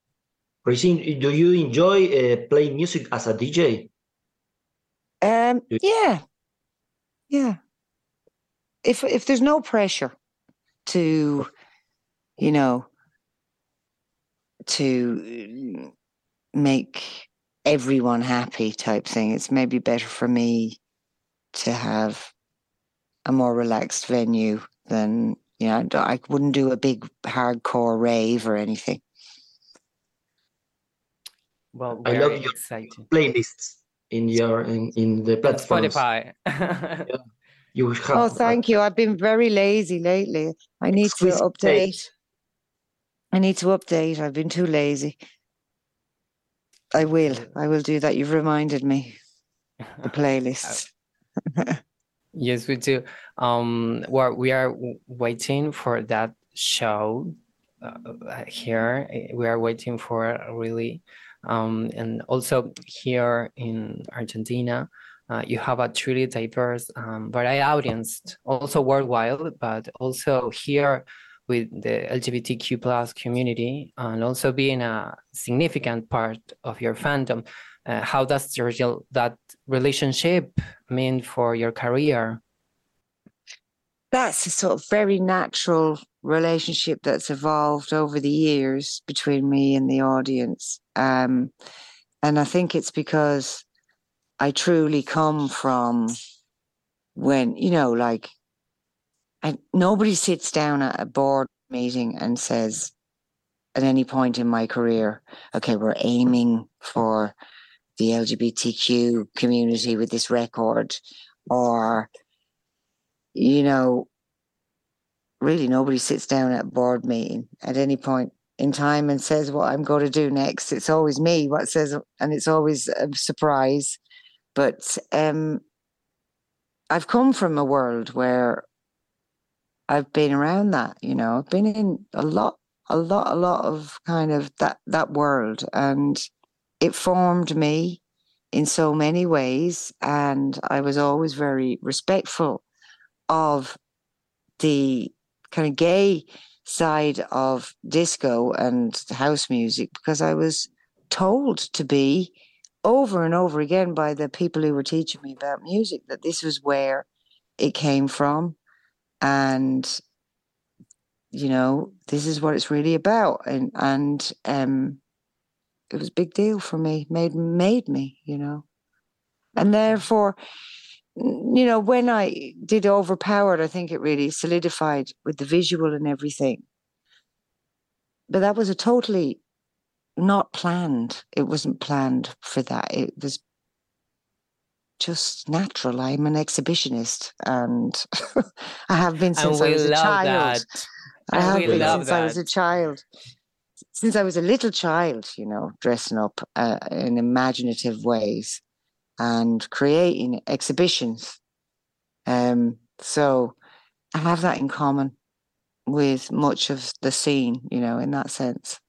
Róisín, do you enjoy uh, playing music as a D J? Um, yeah. Yeah. If If there's no pressure to... you know, to make everyone happy type thing. It's maybe better for me to have a more relaxed venue than, you know, I wouldn't do a big hardcore rave or anything. Well, I love your exciting playlists in your in, in the platforms. Spotify. Yeah. You have, oh, thank you. I've been very lazy lately. I need to update. Tape. I need to update. I've been too lazy. I will. I will do that. You've reminded me. The playlists. Yes, we do. Um, well, we are waiting for that show uh, here. We are waiting for really. Um, and also here in Argentina, uh, you have a truly diverse um, variety audience, also worldwide, but also here with the L G B T Q plus community, and also being a significant part of your fandom. Uh, how does that relationship mean for your career? That's a sort of very natural relationship that's evolved over the years between me and the audience. Um, and I think it's because I truly come from when, you know, like, and nobody sits down at a board meeting and says, at any point in my career, okay, we're aiming for the L G B T Q community with this record, or, you know, really nobody sits down at a board meeting at any point in time and says what I'm going to do next. It's always me what says, and it's always a surprise. But um, I've come from a world where I've been around that, you know, I've been in a lot, a lot, a lot of kind of that, that world, and it formed me in so many ways. And I was always very respectful of the kind of gay side of disco and house music, because I was told to be over and over again by the people who were teaching me about music, that this was where it came from. And, you know, this is what it's really about. And, and um, it was a big deal for me, made made me, you know. And therefore, you know, when I did Overpowered, I think it really solidified with the visual and everything. But that was a totally not planned. It wasn't planned for that. It was just natural. I'm an exhibitionist, and I have been since I was a child. I have been since I was a child. Since I was a little child, you know, dressing up uh, in imaginative ways and creating exhibitions. Um, so I have that in common with much of the scene, you know, in that sense.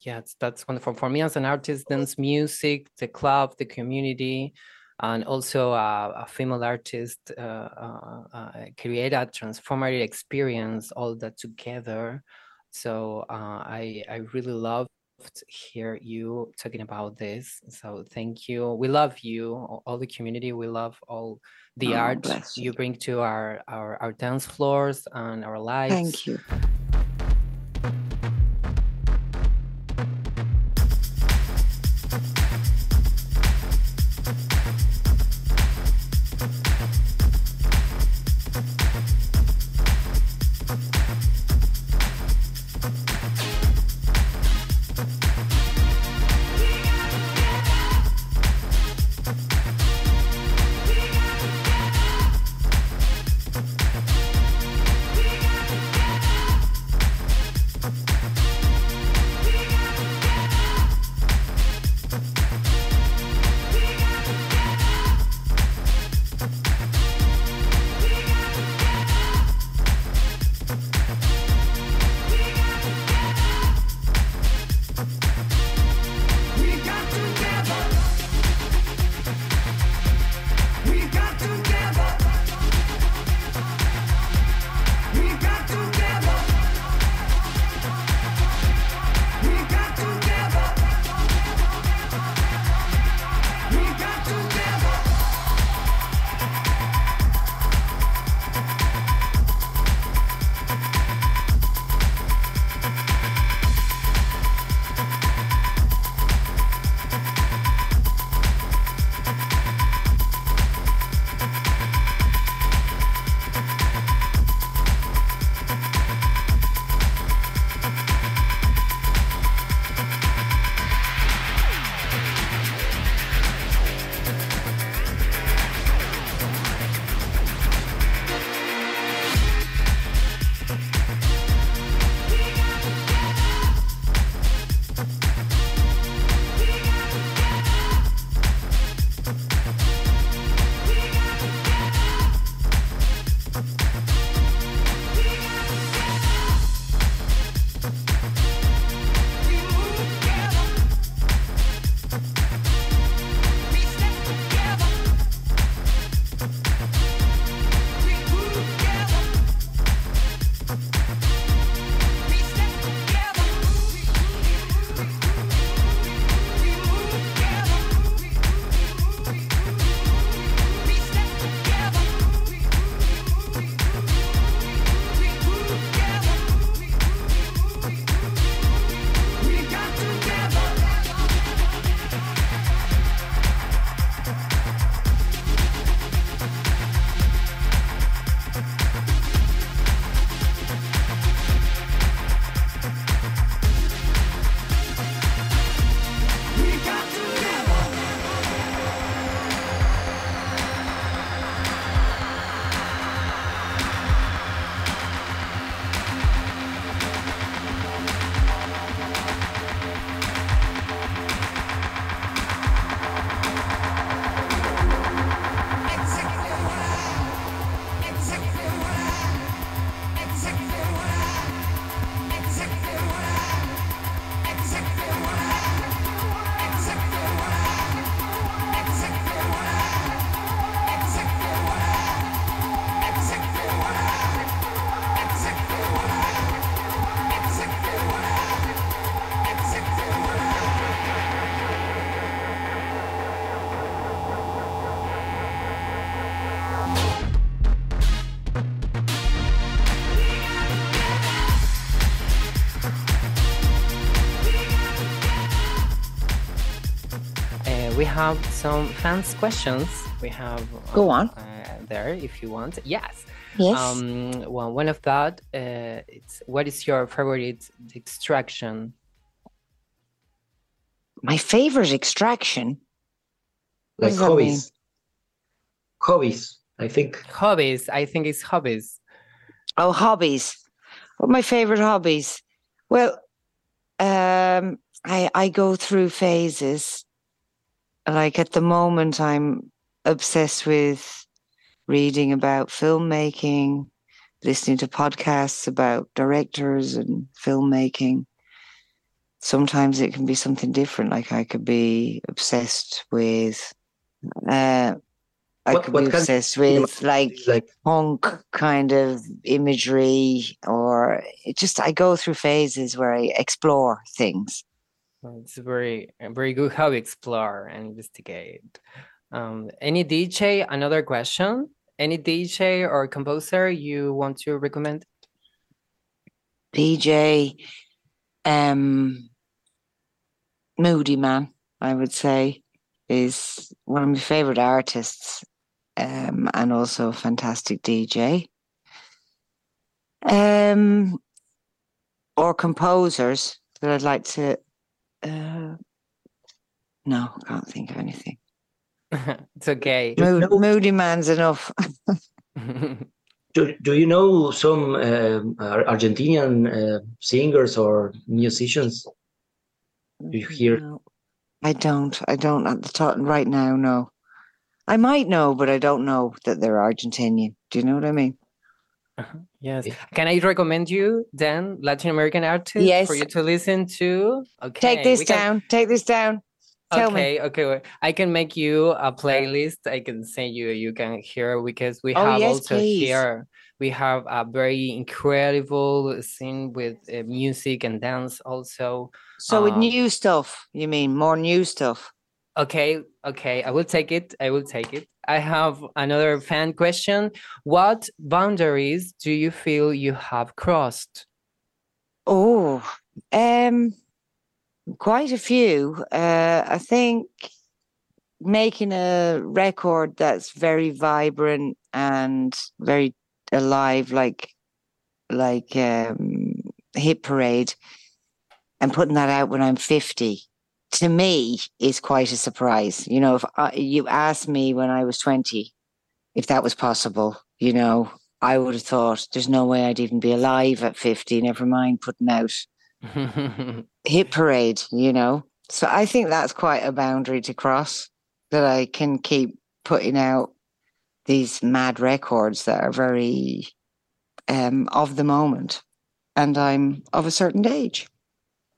Yeah, that's wonderful. For me as an artist, dance music, the club, the community, and also uh, a female artist uh, uh, uh, create a transformative experience, all that together. So uh, I, I really loved to hear you talking about this. So thank you. We love you, all the community. We love all the oh, art you. you bring to our, our, our dance floors and our lives. Thank you. have some fans' questions. We have uh, go on uh, there if you want. Yes. Yes. Um, well, one of that. Uh, it's what is your favorite extraction? My favorite extraction. Like hobbies. Hobbies, I think. Hobbies. I think it's hobbies. Oh, hobbies. What are my favorite hobbies? Well, um, I I go through phases. Like at the moment, I'm obsessed with reading about filmmaking, listening to podcasts about directors and filmmaking. Sometimes it can be something different. Like I could be obsessed with, uh, I what, could what be obsessed with like, like punk kind of imagery, or it just, I go through phases where I explore things. It's a very, very good how to explore and investigate. Um, any D J, another question, any D J or composer you want to recommend? D J, um, Moody Man, I would say, is one of my favorite artists, um, and also a fantastic D J. Um, or composers that I'd like to... Uh, no, I can't think of anything. It's okay. Mood, you know, Moody Man's enough. do, do you know some uh, Argentinian uh, singers or musicians? Do you hear? No, I don't. I don't at the top right now, no. I might know, but I don't know that they're Argentinian. Do you know what I mean? Uh-huh. Yes. Can I recommend you then Latin American artists yes. for you to listen to? Okay. Take this can... down. Take this down. Tell okay. Me. Okay. Well, I can make you a playlist. I can send you. You can hear because we oh, have yes, also please. Here we have a very incredible scene with uh, music and dance also. So um, with new stuff, you mean more new stuff? Okay. Okay. I will take it. I will take it. I have another fan question. What boundaries do you feel you have crossed? Oh, um, quite a few. Uh, I think making a record that's very vibrant and very alive, like like um, Hit Parade, and putting that out when I'm fifty. To me, is quite a surprise. You know, if I, you asked me when I was twenty, if that was possible, you know, I would have thought there's no way I'd even be alive at fifty. Never mind putting out Hit Parade, you know. So I think that's quite a boundary to cross, that I can keep putting out these mad records that are very um, of the moment. And I'm of a certain age.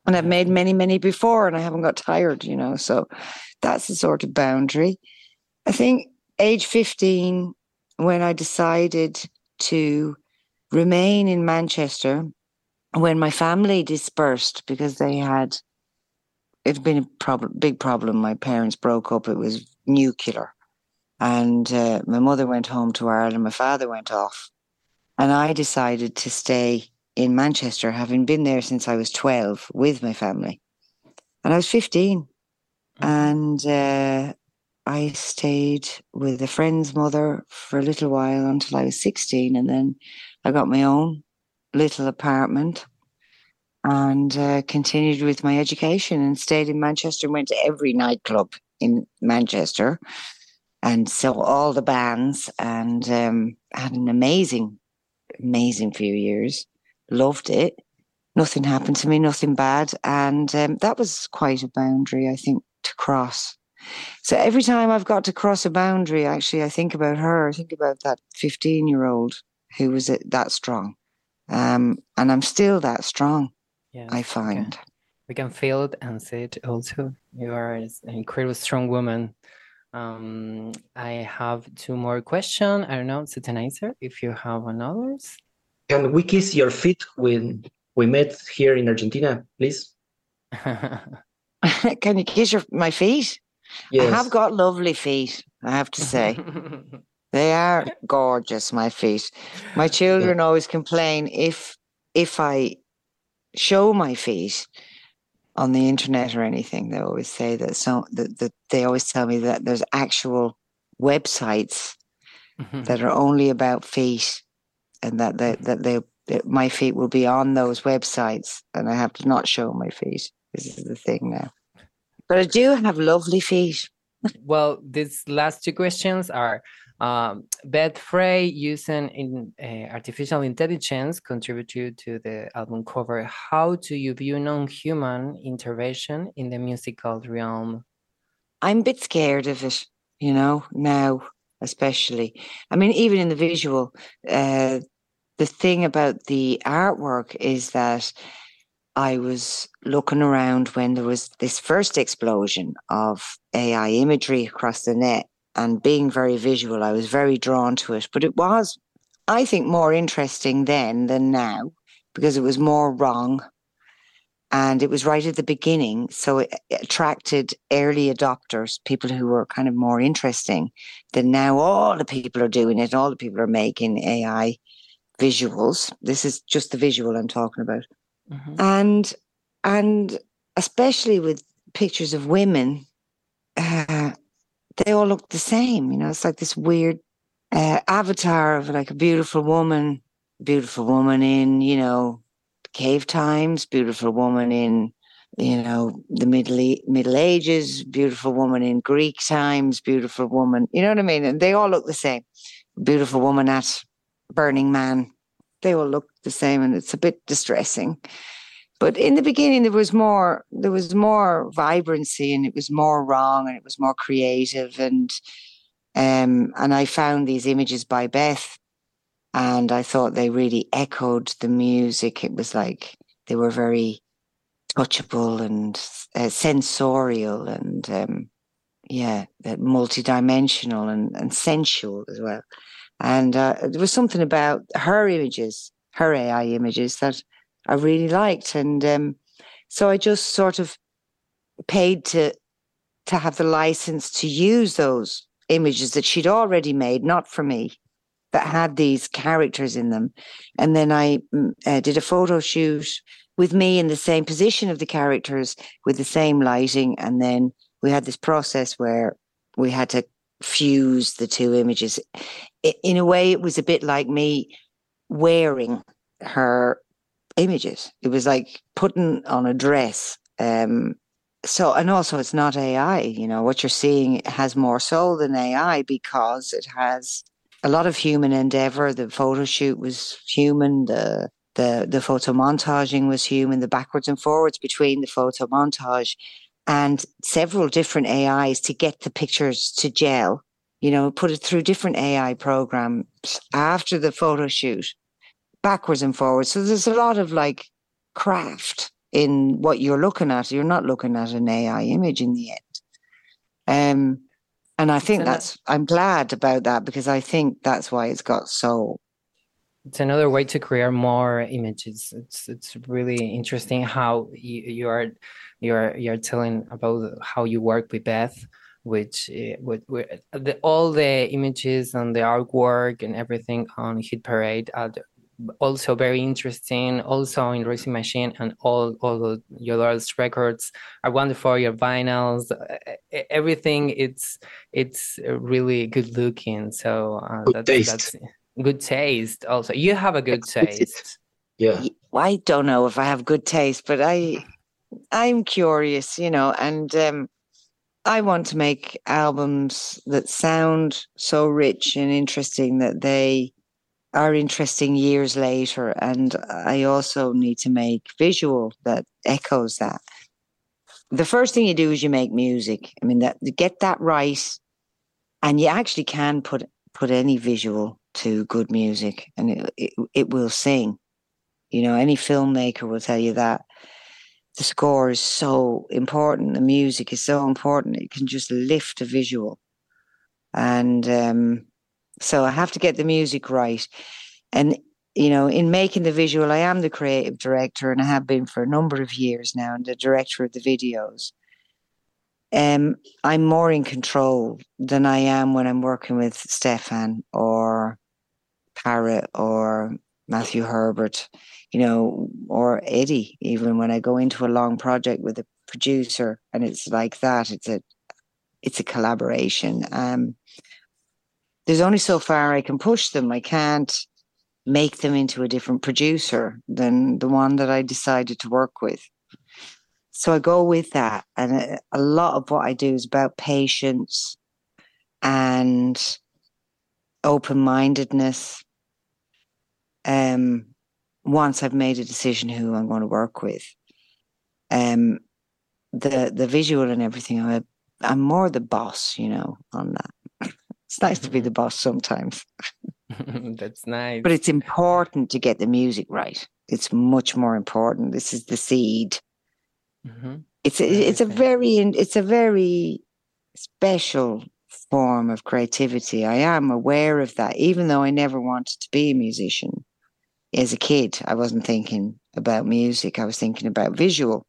And I've made many, many before, and I haven't got tired, you know. So that's the sort of boundary. I think age fifteen, when I decided to remain in Manchester, when my family dispersed because they had, it'd been a problem, big problem. My parents broke up. It was nuclear. And uh, my mother went home to Ireland. My father went off. And I decided to stay in Manchester, having been there since I was twelve with my family. And I was fifteen. And uh, I stayed with a friend's mother for a little while until I was sixteen. And then I got my own little apartment and uh, continued with my education and stayed in Manchester and went to every nightclub in Manchester and saw all the bands and um, had an amazing, amazing few years. Loved it. Nothing happened to me, nothing bad. And um, that was quite a boundary, I think, to cross. So every time I've got to cross a boundary, actually, I think about her. I think about that fifteen-year-old who was that strong. Um, and I'm still that strong, yes, I find. Okay. We can feel it and see it also. You are an incredible strong woman. Um, I have two more questions. I don't know, Satanizer, if you have another. Can we kiss your feet when we met here in Argentina, please? Can you kiss your, my feet? Yes. I have got lovely feet, I have to say. They are gorgeous, my feet. My children always complain if if I show my feet, on the internet or anything. They always say that, so that, that they always tell me that there's actual websites mm-hmm. that are only about feet, and that they, that they that my feet will be on those websites, and I have to not show my feet. This is the thing now. But I do have lovely feet. Well, these last two questions are, um, Beth Frey using in, uh, artificial intelligence contributed to the album cover. How do you view non-human intervention in the musical realm? I'm a bit scared of it, you know, now especially. I mean, even in the visual, uh, the thing about the artwork is that I was looking around when there was this first explosion of A I imagery across the net, and being very visual, I was very drawn to it. But it was, I think, more interesting then than now, because it was more wrong, and it was right at the beginning. So it attracted early adopters, people who were kind of more interesting than now. All the people are doing it. All the people are making A I visuals. This is just the visual I'm talking about. Mm-hmm. And and especially with pictures of women, uh, they all look the same. You know, it's like this weird uh, avatar of like a beautiful woman, beautiful woman in, you know, cave times, beautiful woman in, you know, the Middle, e- Middle Ages, beautiful woman in Greek times, beautiful woman, you know what I mean? And they all look the same. Beautiful woman at Burning Man. They all look the same, and it's a bit distressing. But in the beginning, there was more, there was more vibrancy, and it was more wrong, and it was more creative. And um, and I found these images by Beth, and I thought they really echoed the music. It was like they were very touchable and uh, sensorial, and um, yeah, multidimensional and, and sensual as well. And uh, there was something about her images, her A I images, that I really liked. And um, so I just sort of paid to to have the license to use those images that she'd already made, not for me, that had these characters in them. And then I uh, did a photo shoot with me in the same position of the characters with the same lighting. And then we had this process where we had to fuse the two images. In a way, it was a bit like me wearing her images. It was like putting on a dress. Um, so, and also it's not A I, you know, what you're seeing has more soul than A I, because it has a lot of human endeavor. The photo shoot was human. The, the, the photo montaging was human. The backwards and forwards between the photo montage and several different A Is to get the pictures to gel, you know, put it through different A I programs after the photo shoot, backwards and forwards. So there's a lot of like craft in what you're looking at. You're not looking at an A I image in the end. Um, and I think that's, I'm glad about that, because I think that's why it's got soul. It's another way to create more images. It's it's really interesting how you, you are you're you're telling about how you work with Beth, which with, with the, all the images and the artwork and everything on Hit Parade are also very interesting. Also in Róisín Machine and all all your records are wonderful. Your vinyls, everything. It's it's really good looking. So uh, good that, taste. That's it. Good taste also. You have a good taste. Yeah. Well, I don't know if I have good taste, but I, I'm curious, you know, and um, I want to make albums that sound so rich and interesting that they are interesting years later. And I also need to make visual that echoes that. The first thing you do is you make music. I mean, that you get that right, and you actually can put put any visual to good music, and it, it it will sing. You know, any filmmaker will tell you that the score is so important, the music is so important, it can just lift a visual. And um, so I have to get the music right. And, you know, in making the visual, I am the creative director, and I have been for a number of years now, and the director of the videos. Um, I'm more in control than I am when I'm working with Stefan or Parrot or Matthew Herbert, you know, or Eddie. Even when I go into a long project with a producer and it's like that, it's a it's a collaboration. Um, there's only so far I can push them. I can't make them into a different producer than the one that I decided to work with. So I go with that. And a lot of what I do is about patience and open-mindedness. Um, once I've made a decision who I'm going to work with, um, the the visual and everything, I'm, a, I'm more the boss, you know, on that. It's nice to be the boss sometimes. That's nice. But it's important to get the music right. It's much more important. This is the seed. Mm-hmm. It's a, it's a very it's a very special form of creativity. I am aware of that, even though I never wanted to be a musician. As a kid, I wasn't thinking about music. I was thinking about visual.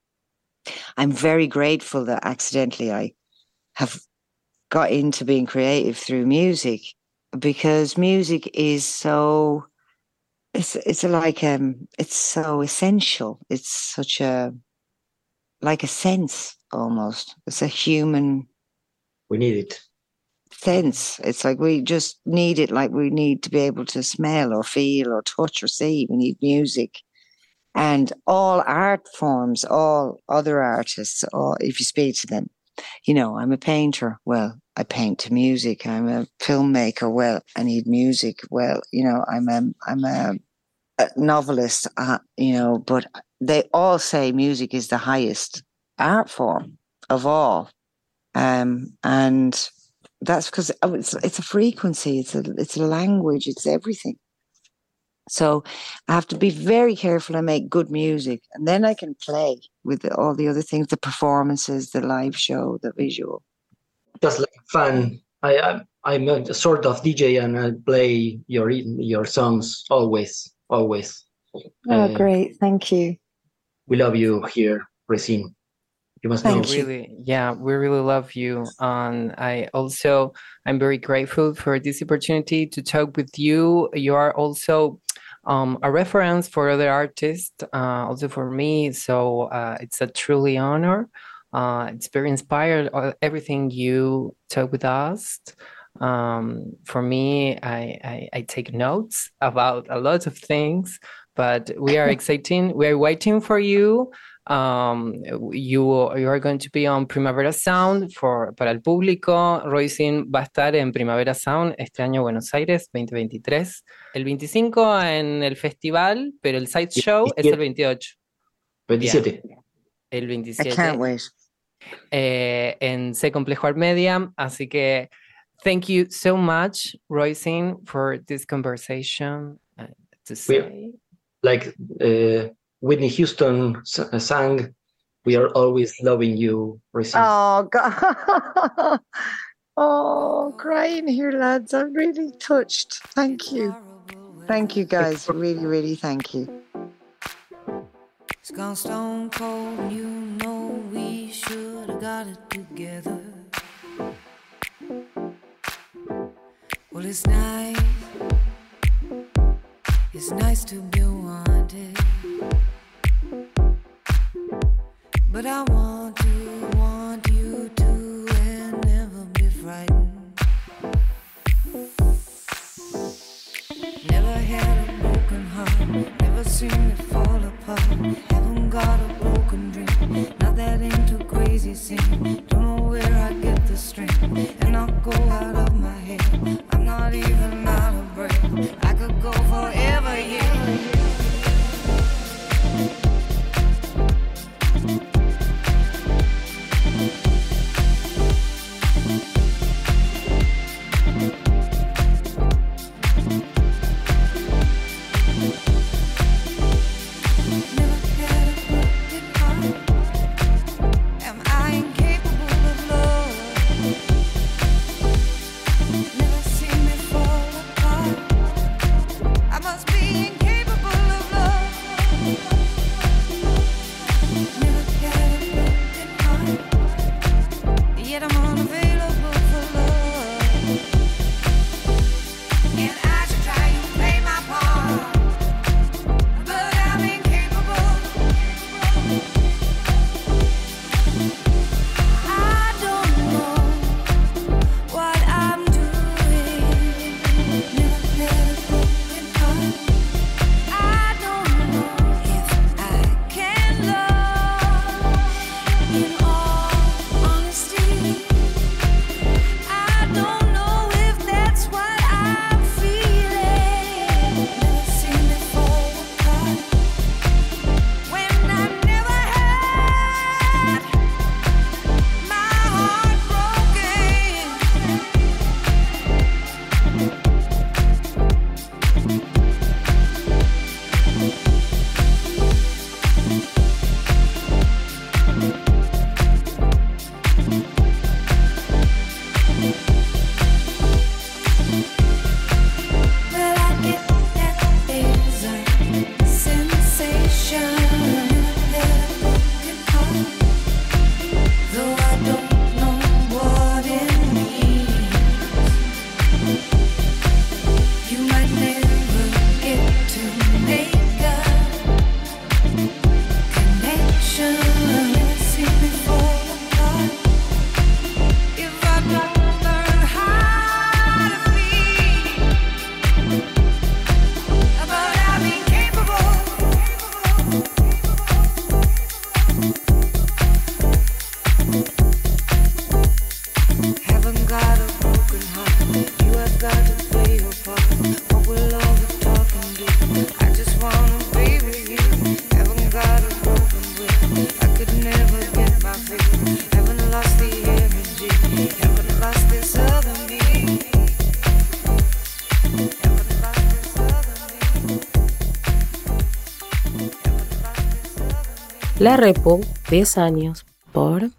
I'm very grateful that accidentally I have got into being creative through music, because music is so, it's it's like, um, it's so essential. It's such a, like a sense almost. It's a human. We need it. Sense. It's like we just need it, like we need to be able to smell or feel or touch or see. We need music. And all art forms, all other artists, all, if you speak to them, you know, I'm a painter, well, I paint to music. I'm a filmmaker, well, I need music. Well, you know, I'm a, I'm a, a novelist, uh, you know, but they all say music is the highest art form of all. Um, and that's because it's, it's a frequency, it's a, it's a language, it's everything. So I have to be very careful I make good music, and then I can play with the, all the other things, the performances, the live show, the visual. Just like fun. I, I, I'm a sort of D J and I play your your songs always, always. Oh, uh, great. Thank you. We love you here, Róisín. You must Thank know. You. Really, yeah, we really love you. And um, I also, I'm very grateful for this opportunity to talk with you. You are also um, a reference for other artists, uh, also for me. So uh, it's a truly honor. Uh, it's very inspired, uh, everything you talk with us. Um, for me, I, I, I take notes about a lot of things, but we are exciting. We are waiting for you. Um, you, you are going to be on Primavera Sound for, para el público. Róisín va a estar en Primavera Sound este año, Buenos Aires, veinte veintitrés. El veinticinco en el festival, pero el side show veintisiete. Es el veintiocho. veintisiete. Yeah. El veintisiete. I can't wait. Eh, en C Complejo Art Media. Así que, thank you so much, Róisín, for this conversation. Uh, to say. Like, uh... Whitney Houston sang, "We are always loving you." Róisín. Oh God! Oh, crying here, lads. I'm really touched. Thank you, thank you, guys. Really, really, thank you. It's gone stone cold. You know we should have got it together. Well, it's nice. It's nice to be wanted. But I want to, want you to, and never be frightened. Never had a broken heart, never seen it fall apart. Haven't got a broken dream, not that into crazy scene. Don't know where I get the strength, and I'll go out of my head. I'm not even out of breath, I could go forever, yeah. La Repu, diez años, por...